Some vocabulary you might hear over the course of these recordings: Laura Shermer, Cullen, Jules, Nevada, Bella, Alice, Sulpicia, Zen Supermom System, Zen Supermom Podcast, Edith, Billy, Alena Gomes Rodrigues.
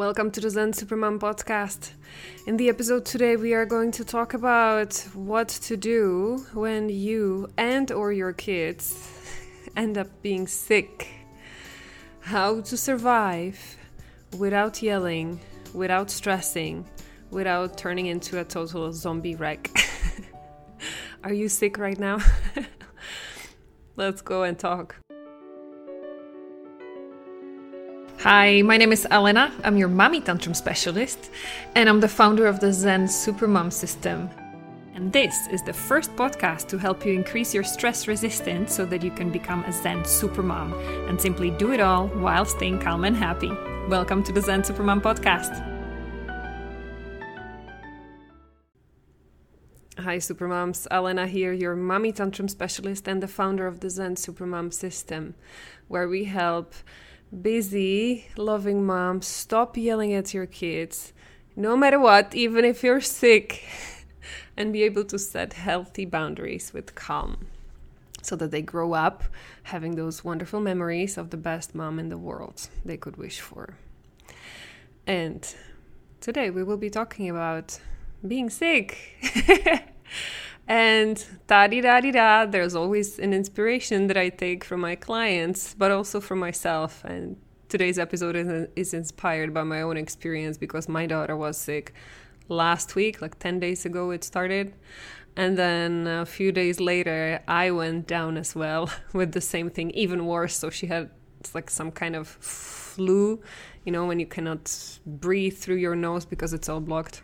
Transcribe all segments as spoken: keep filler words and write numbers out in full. Welcome to the Zen Supermom Podcast. In the episode today, we are going to talk about what to do when you and or your kids end up being sick. How to survive without yelling, without stressing, without turning into a total zombie wreck. Are you sick right now? Let's go and talk. Hi, my name is Alena. I'm your mommy tantrum specialist, and I'm the founder of the Zen Supermom System. And this is the first podcast to help you increase your stress resistance so that you can become a Zen Supermom and simply do it all while staying calm and happy. Welcome to the Zen Supermom Podcast. Hi, Supermoms. Alena here, your mommy tantrum specialist and the founder of the Zen Supermom System, where we help busy, loving moms, stop yelling at your kids, no matter what, even if you're sick, and be able to set healthy boundaries with calm so that they grow up having those wonderful memories of the best mom in the world they could wish for. And today we will be talking about being sick. And da-di-da-di-da, there's always an inspiration that I take from my clients, but also from myself. And today's episode is, is inspired by my own experience because my daughter was sick last week, like ten days ago it started. And then a few days later, I went down as well with the same thing, even worse. So she had it's like some kind of flu, you know, when you cannot breathe through your nose because it's all blocked.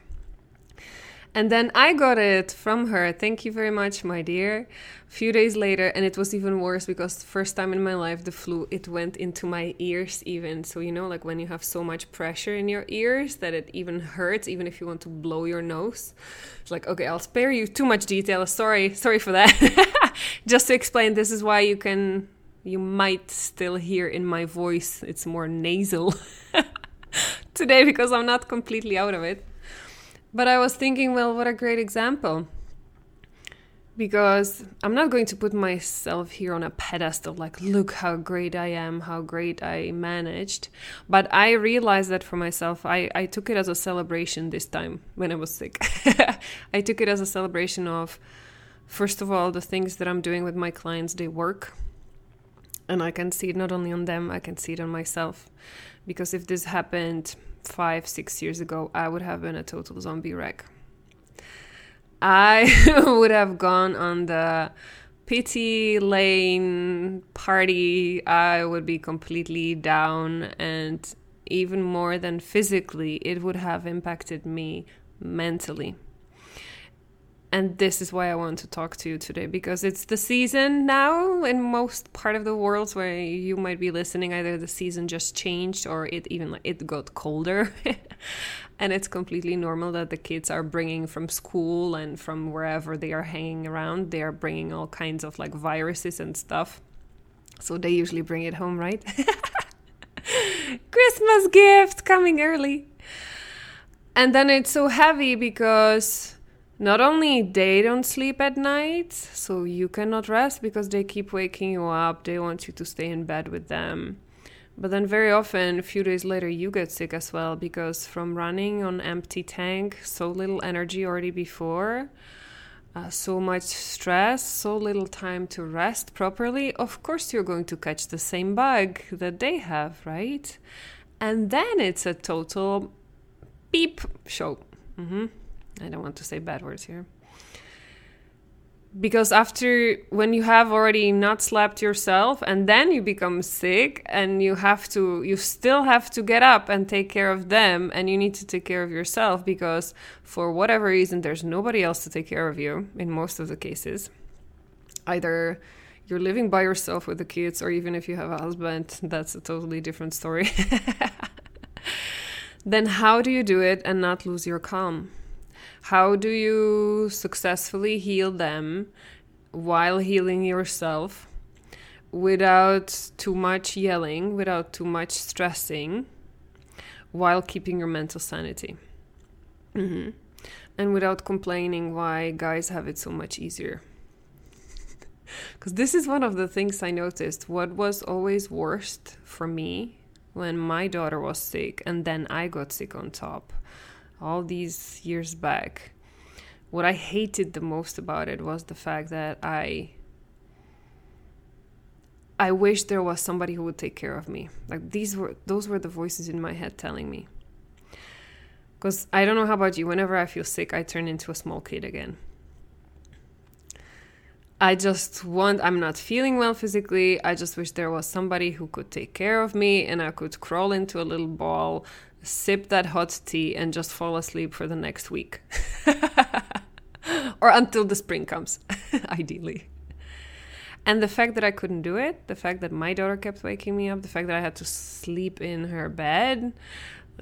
And then I got it from her. Thank you very much, my dear. A few days later, and it was even worse because the first time in my life, the flu, it went into my ears even. So, you know, like when you have so much pressure in your ears that it even hurts, even if you want to blow your nose. It's like, okay, I'll spare you too much detail. Sorry, sorry for that. Just to explain, this is why you can, you might still hear in my voice, it's more nasal today because I'm not completely out of it. But I was thinking, well, what a great example, because I'm not going to put myself here on a pedestal, like, look how great I am, how great I managed. But I realized that for myself, I, I took it as a celebration this time when I was sick. I took it as a celebration of, first of all, the things that I'm doing with my clients, they work. And I can see it not only on them, I can see it on myself. Because if this happened five, six years ago, I would have been a total zombie wreck. I would have gone on the pity lane party. I would be completely down, and even more than physically, it would have impacted me mentally. And this is why I want to talk to you today, because it's the season now in most part of the world where you might be listening. Either the season just changed or it even it got colder. And it's completely normal that the kids are bringing from school and from wherever they are hanging around. They are bringing all kinds of like viruses and stuff. So they usually bring it home, right? Christmas gift coming early. And then it's so heavy because not only they don't sleep at night, so you cannot rest because they keep waking you up. They want you to stay in bed with them. But then very often, a few days later, you get sick as well because from running on empty tank, so little energy already before, uh, so much stress, so little time to rest properly, of course you're going to catch the same bug that they have, right? And then it's a total beep show. Mm-hmm. I don't want to say bad words here. Because after, when you have already not slept yourself and then you become sick and you have to, you still have to get up and take care of them, and you need to take care of yourself because for whatever reason, there's nobody else to take care of you in most of the cases. Either you're living by yourself with the kids, or even if you have a husband, that's a totally different story. Then how do you do it and not lose your calm? How do you successfully heal them while healing yourself without too much yelling, without too much stressing, while keeping your mental sanity? Mm-hmm. And without complaining why guys have it so much easier. Because this is one of the things I noticed. What was always worst for me when my daughter was sick, and then I got sick on top all these years back. What I hated the most about it was the fact that I I wish there was somebody who would take care of me. Like these were those were the voices in my head telling me. Because I don't know how about you, whenever I feel sick, I turn into a small kid again. I just want, I'm not feeling well physically. I just wish there was somebody who could take care of me and I could crawl into a little ball, sip that hot tea and just fall asleep for the next week. Or until the spring comes, ideally. And the fact that I couldn't do it, the fact that my daughter kept waking me up, the fact that I had to sleep in her bed,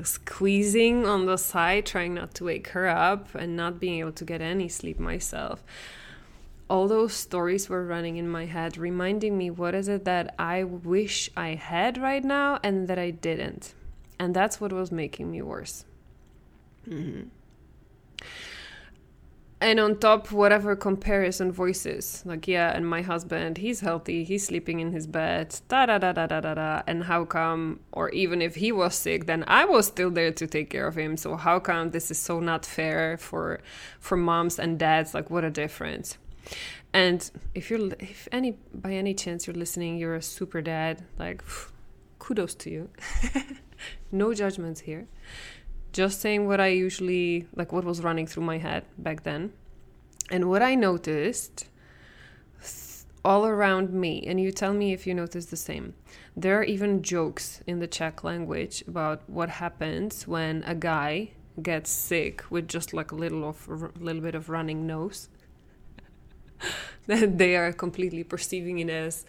squeezing on the side, trying not to wake her up and not being able to get any sleep myself. All those stories were running in my head, reminding me what is it that I wish I had right now and that I didn't. And that's what was making me worse. Mm-hmm. And on top, whatever comparison voices, like, yeah, and my husband, he's healthy, he's sleeping in his bed, da-da-da-da-da-da-da, and how come, or even if he was sick, then I was still there to take care of him, so how come this is so not fair for for moms and dads, like, what a difference. And if you're, if any, by any chance you're listening, you're a super dad, like, kudos to you. No judgments here. Just saying what I usually, like what was running through my head back then. And what I noticed all around me, and you tell me if you notice the same. There are even jokes in the Czech language about what happens when a guy gets sick with just like a little, of, a little bit of running nose. That they are completely perceiving it as,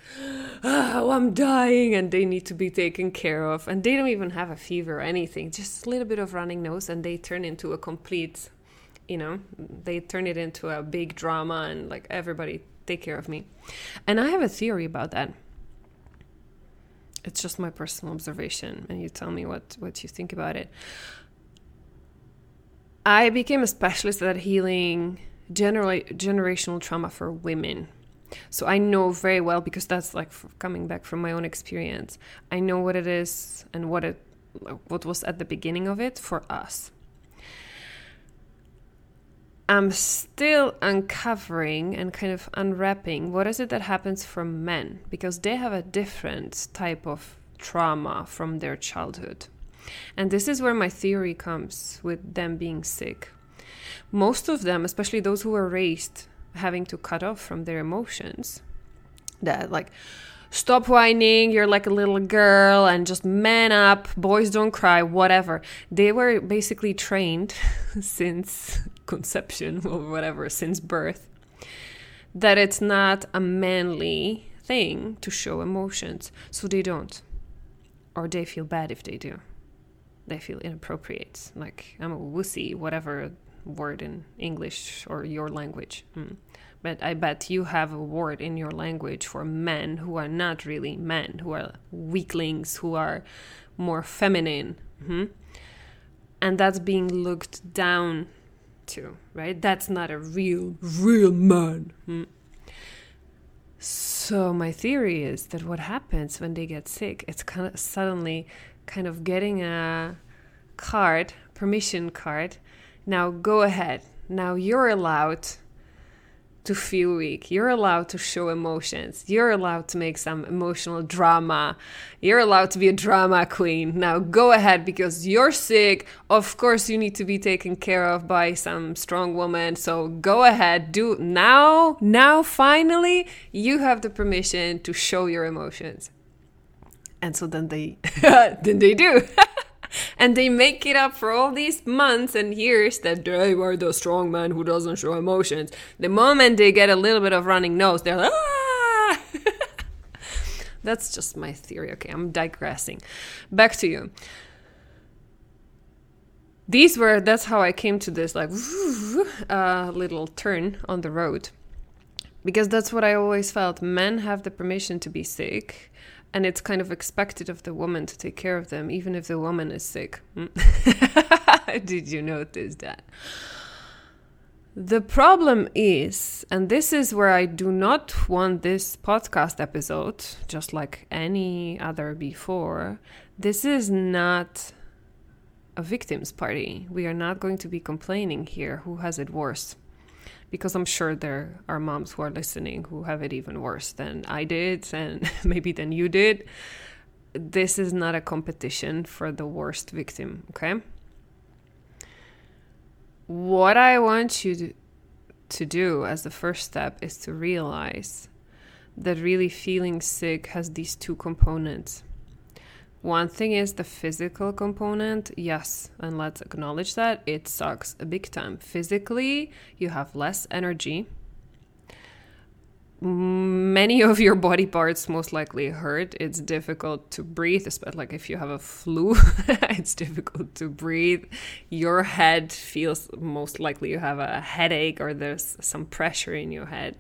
oh, I'm dying, and they need to be taken care of. And they don't even have a fever or anything, just a little bit of running nose, and they turn into a complete, you know, they turn it into a big drama and like, everybody take care of me. And I have a theory about that. It's just my personal observation, and you tell me what, what you think about it. I became a specialist at healing Genera- generational trauma for women. So I know very well, because that's like coming back from my own experience. I know what it is and what it what was at the beginning of it for us. I'm still uncovering and kind of unwrapping what is it that happens for men, because they have a different type of trauma from their childhood. And this is where my theory comes with them being sick. Most of them, especially those who were raised having to cut off from their emotions, that like, stop whining, you're like a little girl, and just man up, boys don't cry, whatever. They were basically trained since conception or whatever, since birth, that it's not a manly thing to show emotions. So they don't, or they feel bad if they do. They feel inappropriate, like I'm a wussy, whatever word in English or your language. Mm. But I bet you have a word in your language for men who are not really men, who are weaklings, who are more feminine. Mm-hmm. And that's being looked down to, right? That's not a real, real man. Mm. So my theory is that what happens when they get sick, it's kind of suddenly kind of getting a card, permission card. Now go ahead. Now you're allowed to feel weak. You're allowed to show emotions. You're allowed to make some emotional drama. You're allowed to be a drama queen. Now go ahead, because you're sick. Of course you need to be taken care of by some strong woman. So go ahead. Do now, now finally you have the permission to show your emotions. And so then they then they do. And they make it up for all these months and years that they were the strong man who doesn't show emotions. The moment they get a little bit of running nose, they're like, ah! That's just my theory. Okay, I'm digressing. Back to you. These were, that's how I came to this like uh, little turn on the road. Because that's what I always felt. Men have the permission to be sick. And it's kind of expected of the woman to take care of them, even if the woman is sick. Did you notice that? The problem is, and this is where I do not want this podcast episode, just like any other before, This is not a victim's party. We are not going to be complaining here who has it worse, because I'm sure there are moms who are listening who have it even worse than I did, and maybe than you did. This is not a competition for the worst victim, okay? What I want you to do as the first step is to realize that really feeling sick has these two components. One thing is the physical component, yes, and let's acknowledge that it sucks a big time. Physically, you have less energy. Many of your body parts most likely hurt. It's difficult to breathe, especially like if you have a flu, it's difficult to breathe. Your head feels, most likely you have a headache or there's some pressure in your head.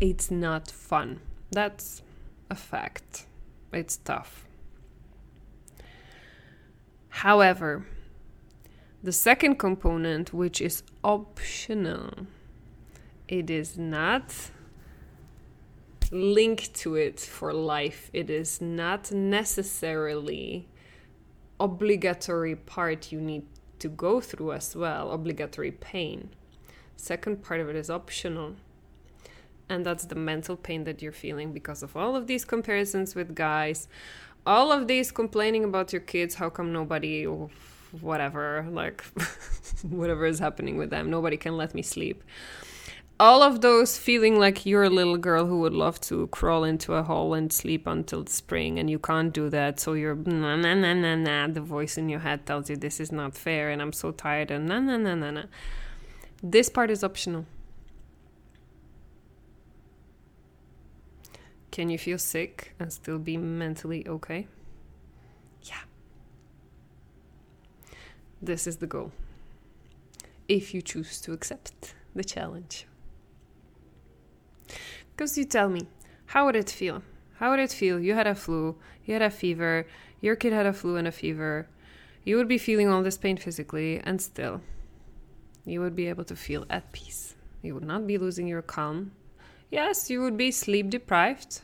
It's not fun. That's a fact. It's tough. However, the second component, which is optional, it is not linked to it for life. It is not necessarily obligatory part you need to go through as well, obligatory pain. Second part of it is optional. And that's the mental pain that you're feeling because of all of these comparisons with guys, all of these complaining about your kids, how come nobody, or whatever, like whatever is happening with them, nobody can let me sleep. All of those feeling like you're a little girl who would love to crawl into a hole and sleep until spring, and you can't do that, so you're na na na na na, the voice in your head tells you this is not fair and I'm so tired and na na na na na. This part is optional. Can you feel sick and still be mentally okay? Yeah. This is the goal. If you choose to accept the challenge. Because you tell me, how would it feel? How would it feel? You had a flu, you had a fever, your kid had a flu and a fever. You would be feeling all this pain physically, and still, you would be able to feel at peace. You would not be losing your calm. Yes, you would be sleep deprived,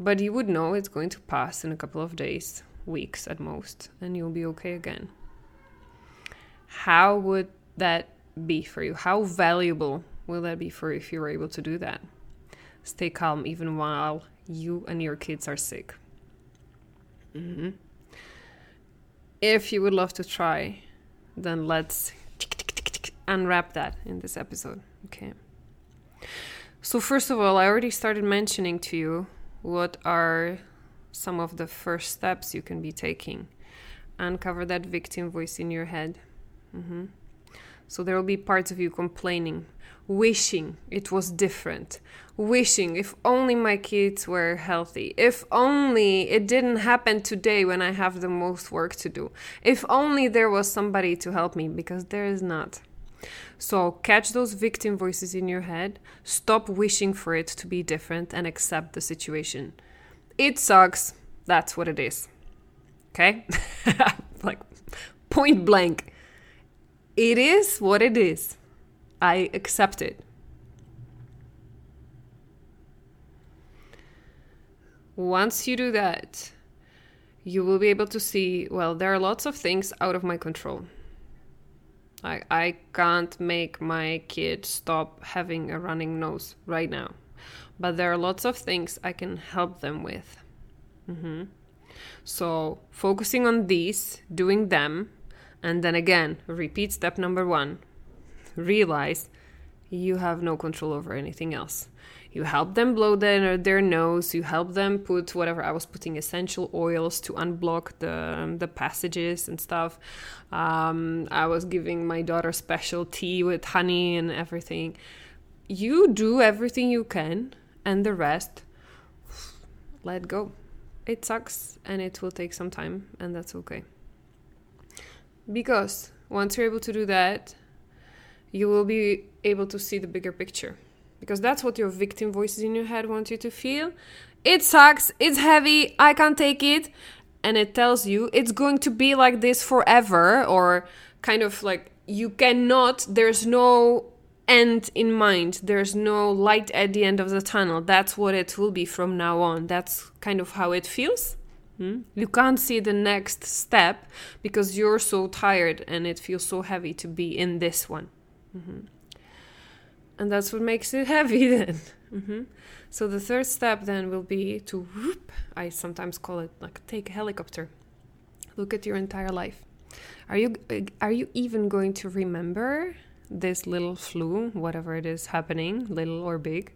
but you would know it's going to pass in a couple of days, weeks at most, and you'll be okay again. How would that be for you? How valuable will that be for you if you were able to do that? Stay calm even while you and your kids are sick. Mm-hmm. If you would love to try, then let's unwrap that in this episode, okay? So first of all, I already started mentioning to you what are some of the first steps you can be taking. Uncover that victim voice in your head. Mm-hmm. So there will be parts of you complaining, wishing it was different, wishing if only my kids were healthy, if only it didn't happen today when I have the most work to do, if only there was somebody to help me, because there is not. So catch those victim voices in your head, stop wishing for it to be different, and accept the situation. It sucks, that's what it is. Okay? Like, point blank. It is what it is. I accept it. Once you do that, you will be able to see, well, there are lots of things out of my control. I, I can't make my kid stop having a running nose right now. But there are lots of things I can help them with. Mm-hmm. So focusing on these, doing them, and then again, repeat step number one. Realize you have no control over anything else. You help them blow their, their nose. You help them put whatever. I was putting essential oils to unblock the, the passages and stuff. Um, I was giving my daughter special tea with honey and everything. You do everything you can, and the rest, let go. It sucks and it will take some time, and that's okay. Because once you're able to do that, you will be able to see the bigger picture. Because that's what your victim voices in your head want you to feel. It sucks, it's heavy, I can't take it. And it tells you it's going to be like this forever, or kind of like you cannot, there's no end in mind. There's no light at the end of the tunnel. That's what it will be from now on. That's kind of how it feels. Hmm? You can't see the next step because you're so tired and it feels so heavy to be in this one. Mm-hmm. And that's what makes it heavy then. Mm-hmm. So the third step then will be to, whoop, I sometimes call it like take a helicopter. Look at your entire life. Are you are you even going to remember this little flu, whatever it is happening, little or big,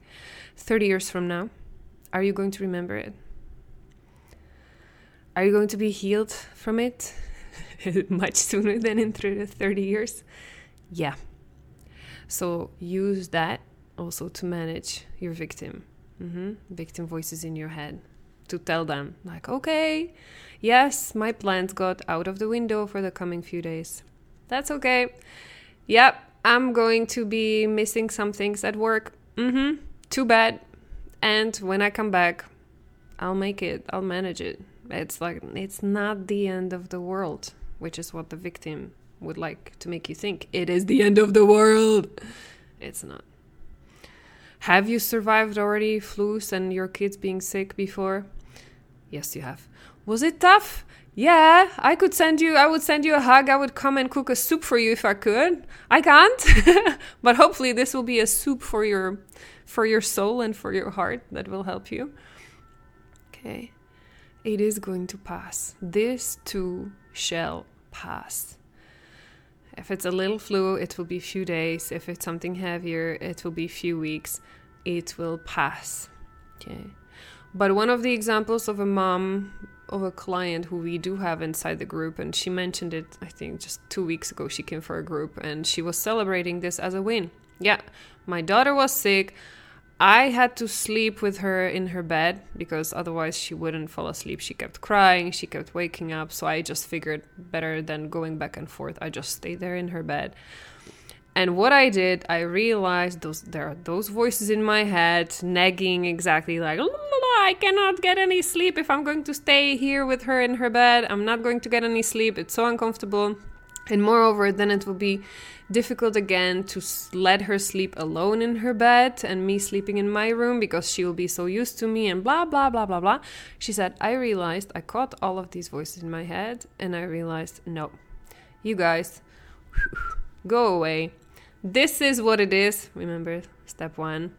thirty years from now? Are you going to remember it? Are you going to be healed from it much sooner than in thirty years? Yeah. So use that also to manage your victim. Mm-hmm. Victim voices in your head. To tell them, like, okay, yes, my plant got out of the window for the coming few days. That's okay. Yep, I'm going to be missing some things at work. Mm-hmm. Too bad. And when I come back, I'll make it. I'll manage it. It's like, it's not the end of the world, which is what the victim would like to make you think. It is the end of the world. It's not. Have you survived already flus and your kids being sick before? Yes, you have. Was it tough? Yeah, I could send you, I would send you a hug. I would come and cook a soup for you if I could. I can't, but hopefully this will be a soup for your, for your soul and for your heart that will help you. Okay. It is going to pass. This too shall pass. If it's a little flu, it will be few days. If it's something heavier, it will be few weeks. It will pass. Okay. But one of the examples of a mom of a client who we do have inside the group, and she mentioned it, I think just two weeks ago, she came for a group and she was celebrating this as a win. Yeah, my daughter was sick. I had to sleep with her in her bed because otherwise she wouldn't fall asleep. She kept crying. She kept waking up. So I just figured better than going back and forth. I just stayed there in her bed. And what I did, I realized those there are those voices in my head nagging exactly like, la, la, la, I cannot get any sleep if I'm going to stay here with her in her bed. I'm not going to get any sleep. It's so uncomfortable. And moreover, then it will be difficult again to let her sleep alone in her bed and me sleeping in my room because she will be so used to me and blah, blah, blah, blah, blah. She said, I realized I caught all of these voices in my head and I realized, no, you guys, go away. This is what it is. Remember, step one.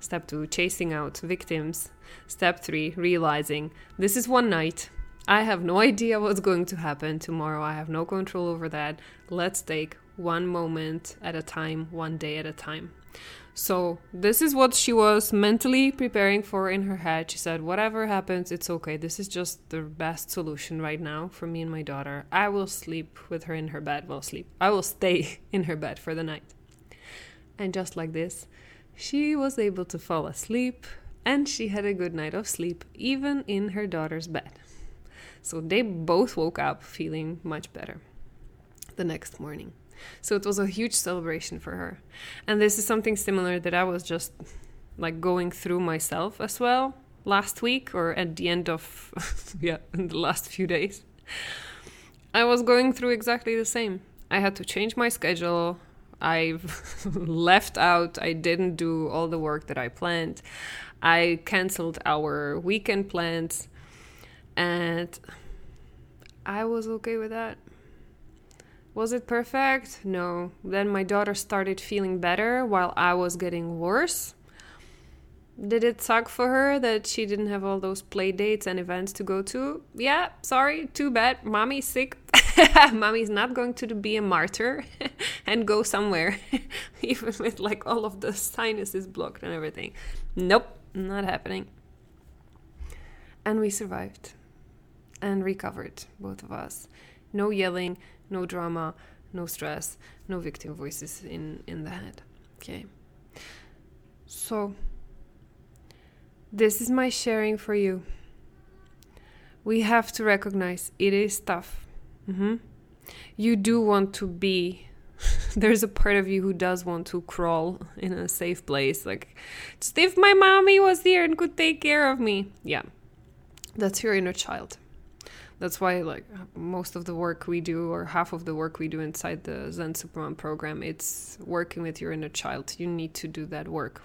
Step two, chasing out victims. Step three, realizing this is one night. I have no idea what's going to happen tomorrow. I have no control over that. Let's take one moment at a time, one day at a time. So this is what she was mentally preparing for in her head. She said, whatever happens, it's okay. This is just the best solution right now for me and my daughter. I will sleep with her in her bed. Well, sleep. I will stay in her bed for the night. And just like this, she was able to fall asleep and she had a good night of sleep, even in her daughter's bed. So they both woke up feeling much better the next morning. So it was a huge celebration for her. And this is something similar that I was just like going through myself as well last week or at the end of, yeah, in the last few days. I was going through exactly the same. I had to change my schedule. I left out. I didn't do all the work that I planned. I canceled our weekend plans. And I was okay with that. Was it perfect? No. Then my daughter started feeling better while I was getting worse. Did it suck for her that she didn't have all those play dates and events to go to? Yeah, sorry, too bad. Mommy's sick. Mommy's not going to be a martyr and go somewhere. Even with like all of the sinuses blocked and everything. Nope, not happening. And we survived. And recovered, both of us. No yelling, no drama, no stress, no victim voices in, in the head. Okay. So, this is my sharing for you. We have to recognize it is tough. Mm-hmm. You do want to be... There's a part of you who does want to crawl in a safe place. Like, just if my mommy was here and could take care of me. Yeah. That's your inner child. That's why like most of the work we do or half of the work we do inside the Zen Supermom program, it's working with your inner child. You need to do that work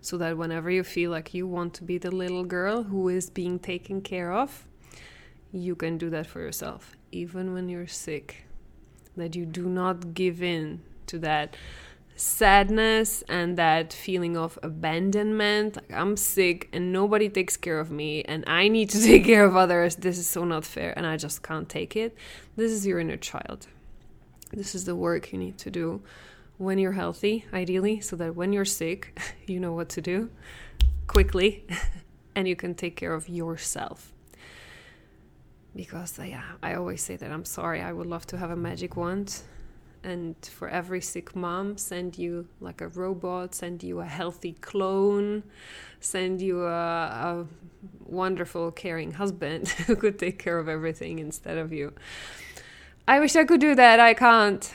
so that whenever you feel like you want to be the little girl who is being taken care of, you can do that for yourself, even when you're sick, that you do not give in to that sadness and that feeling of abandonment. Like, I'm sick and nobody takes care of me and I need to take care of others. This is so not fair and I just can't take it. This is your inner child. This is the work you need to do when you're healthy, ideally, so that when you're sick, you know what to do quickly and you can take care of yourself. Because yeah, I always say that I'm sorry, I would love to have a magic wand and for every sick mom, send you like a robot, send you a healthy clone, send you a, a wonderful caring husband who could take care of everything instead of you. I wish I could do that, I can't.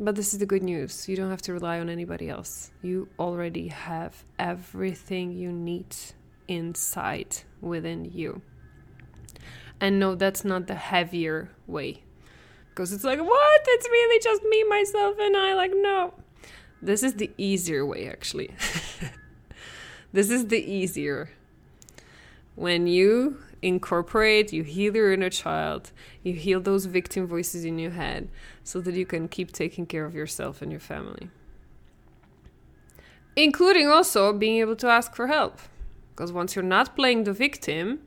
But this is the good news. You don't have to rely on anybody else. You already have everything you need inside within you. And no, that's not the heavier way. Because it's like, what? It's really just me, myself, and I. Like, no. This is the easier way, actually. This is the easier. When you incorporate, you heal your inner child, you heal those victim voices in your head so that you can keep taking care of yourself and your family. Including also being able to ask for help. Because once you're not playing the victim,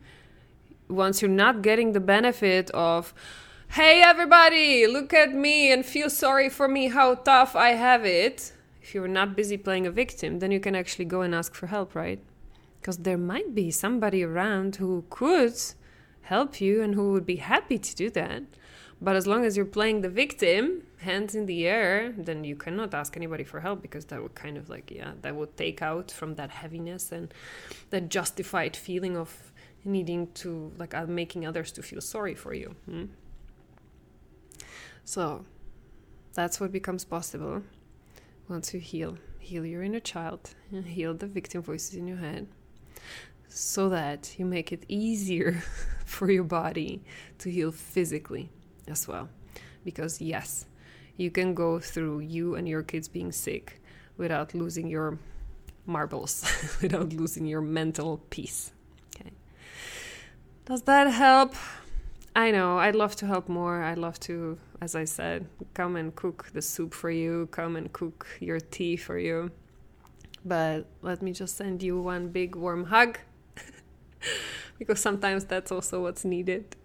once you're not getting the benefit of, hey, everybody, look at me and feel sorry for me, how tough I have it. If you're not busy playing a victim, then you can actually go and ask for help, right? Because there might be somebody around who could help you and who would be happy to do that. But as long as you're playing the victim, hands in the air, then you cannot ask anybody for help, because that would kind of like, yeah, that would take out from that heaviness and that justified feeling of needing to, like, uh, making others to feel sorry for you. Hmm? So that's what becomes possible once you heal. Heal your inner child and heal the victim voices in your head so that you make it easier for your body to heal physically as well. Because yes, you can go through you and your kids being sick without losing your marbles, without losing your mental peace. Does that help? I know, I'd love to help more. I'd love to, as I said, come and cook the soup for you, come and cook your tea for you. But let me just send you one big warm hug, because sometimes that's also what's needed.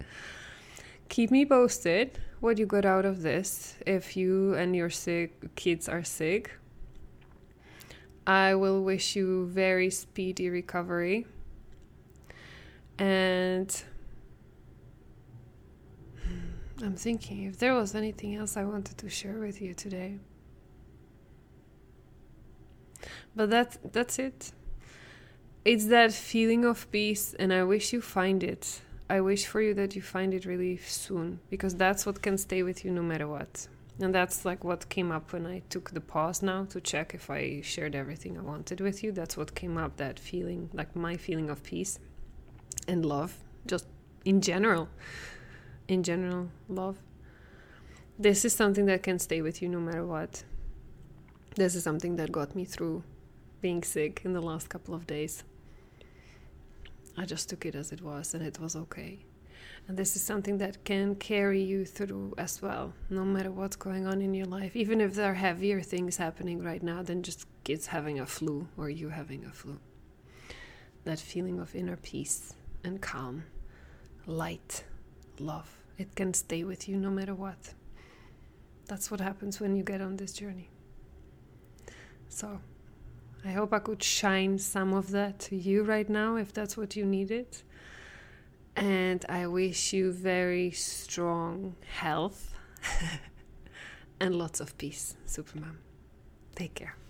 Keep me posted what you got out of this. If you and your sick kids are sick, I will wish you very speedy recovery. And I'm thinking if there was anything else I wanted to share with you today. But that that's it. It's that feeling of peace, and I wish you find it. I wish for you that you find it really soon, because that's what can stay with you no matter what. And that's like what came up when I took the pause now to check if I shared everything I wanted with you. That's what came up, that feeling, like my feeling of peace. And love, just in general, in general, love. This is something that can stay with you no matter what. This is something that got me through being sick in the last couple of days. I just took it as it was, and it was okay. And this is something that can carry you through as well, no matter what's going on in your life. Even if there are heavier things happening right now than just kids having a flu or you having a flu. That feeling of inner peace and calm, light, love. It can stay with you no matter what. That's what happens when you get on this journey. So I hope I could shine some of that to you right now, if that's what you needed. And I wish you very strong health and lots of peace, Supermom. Take care.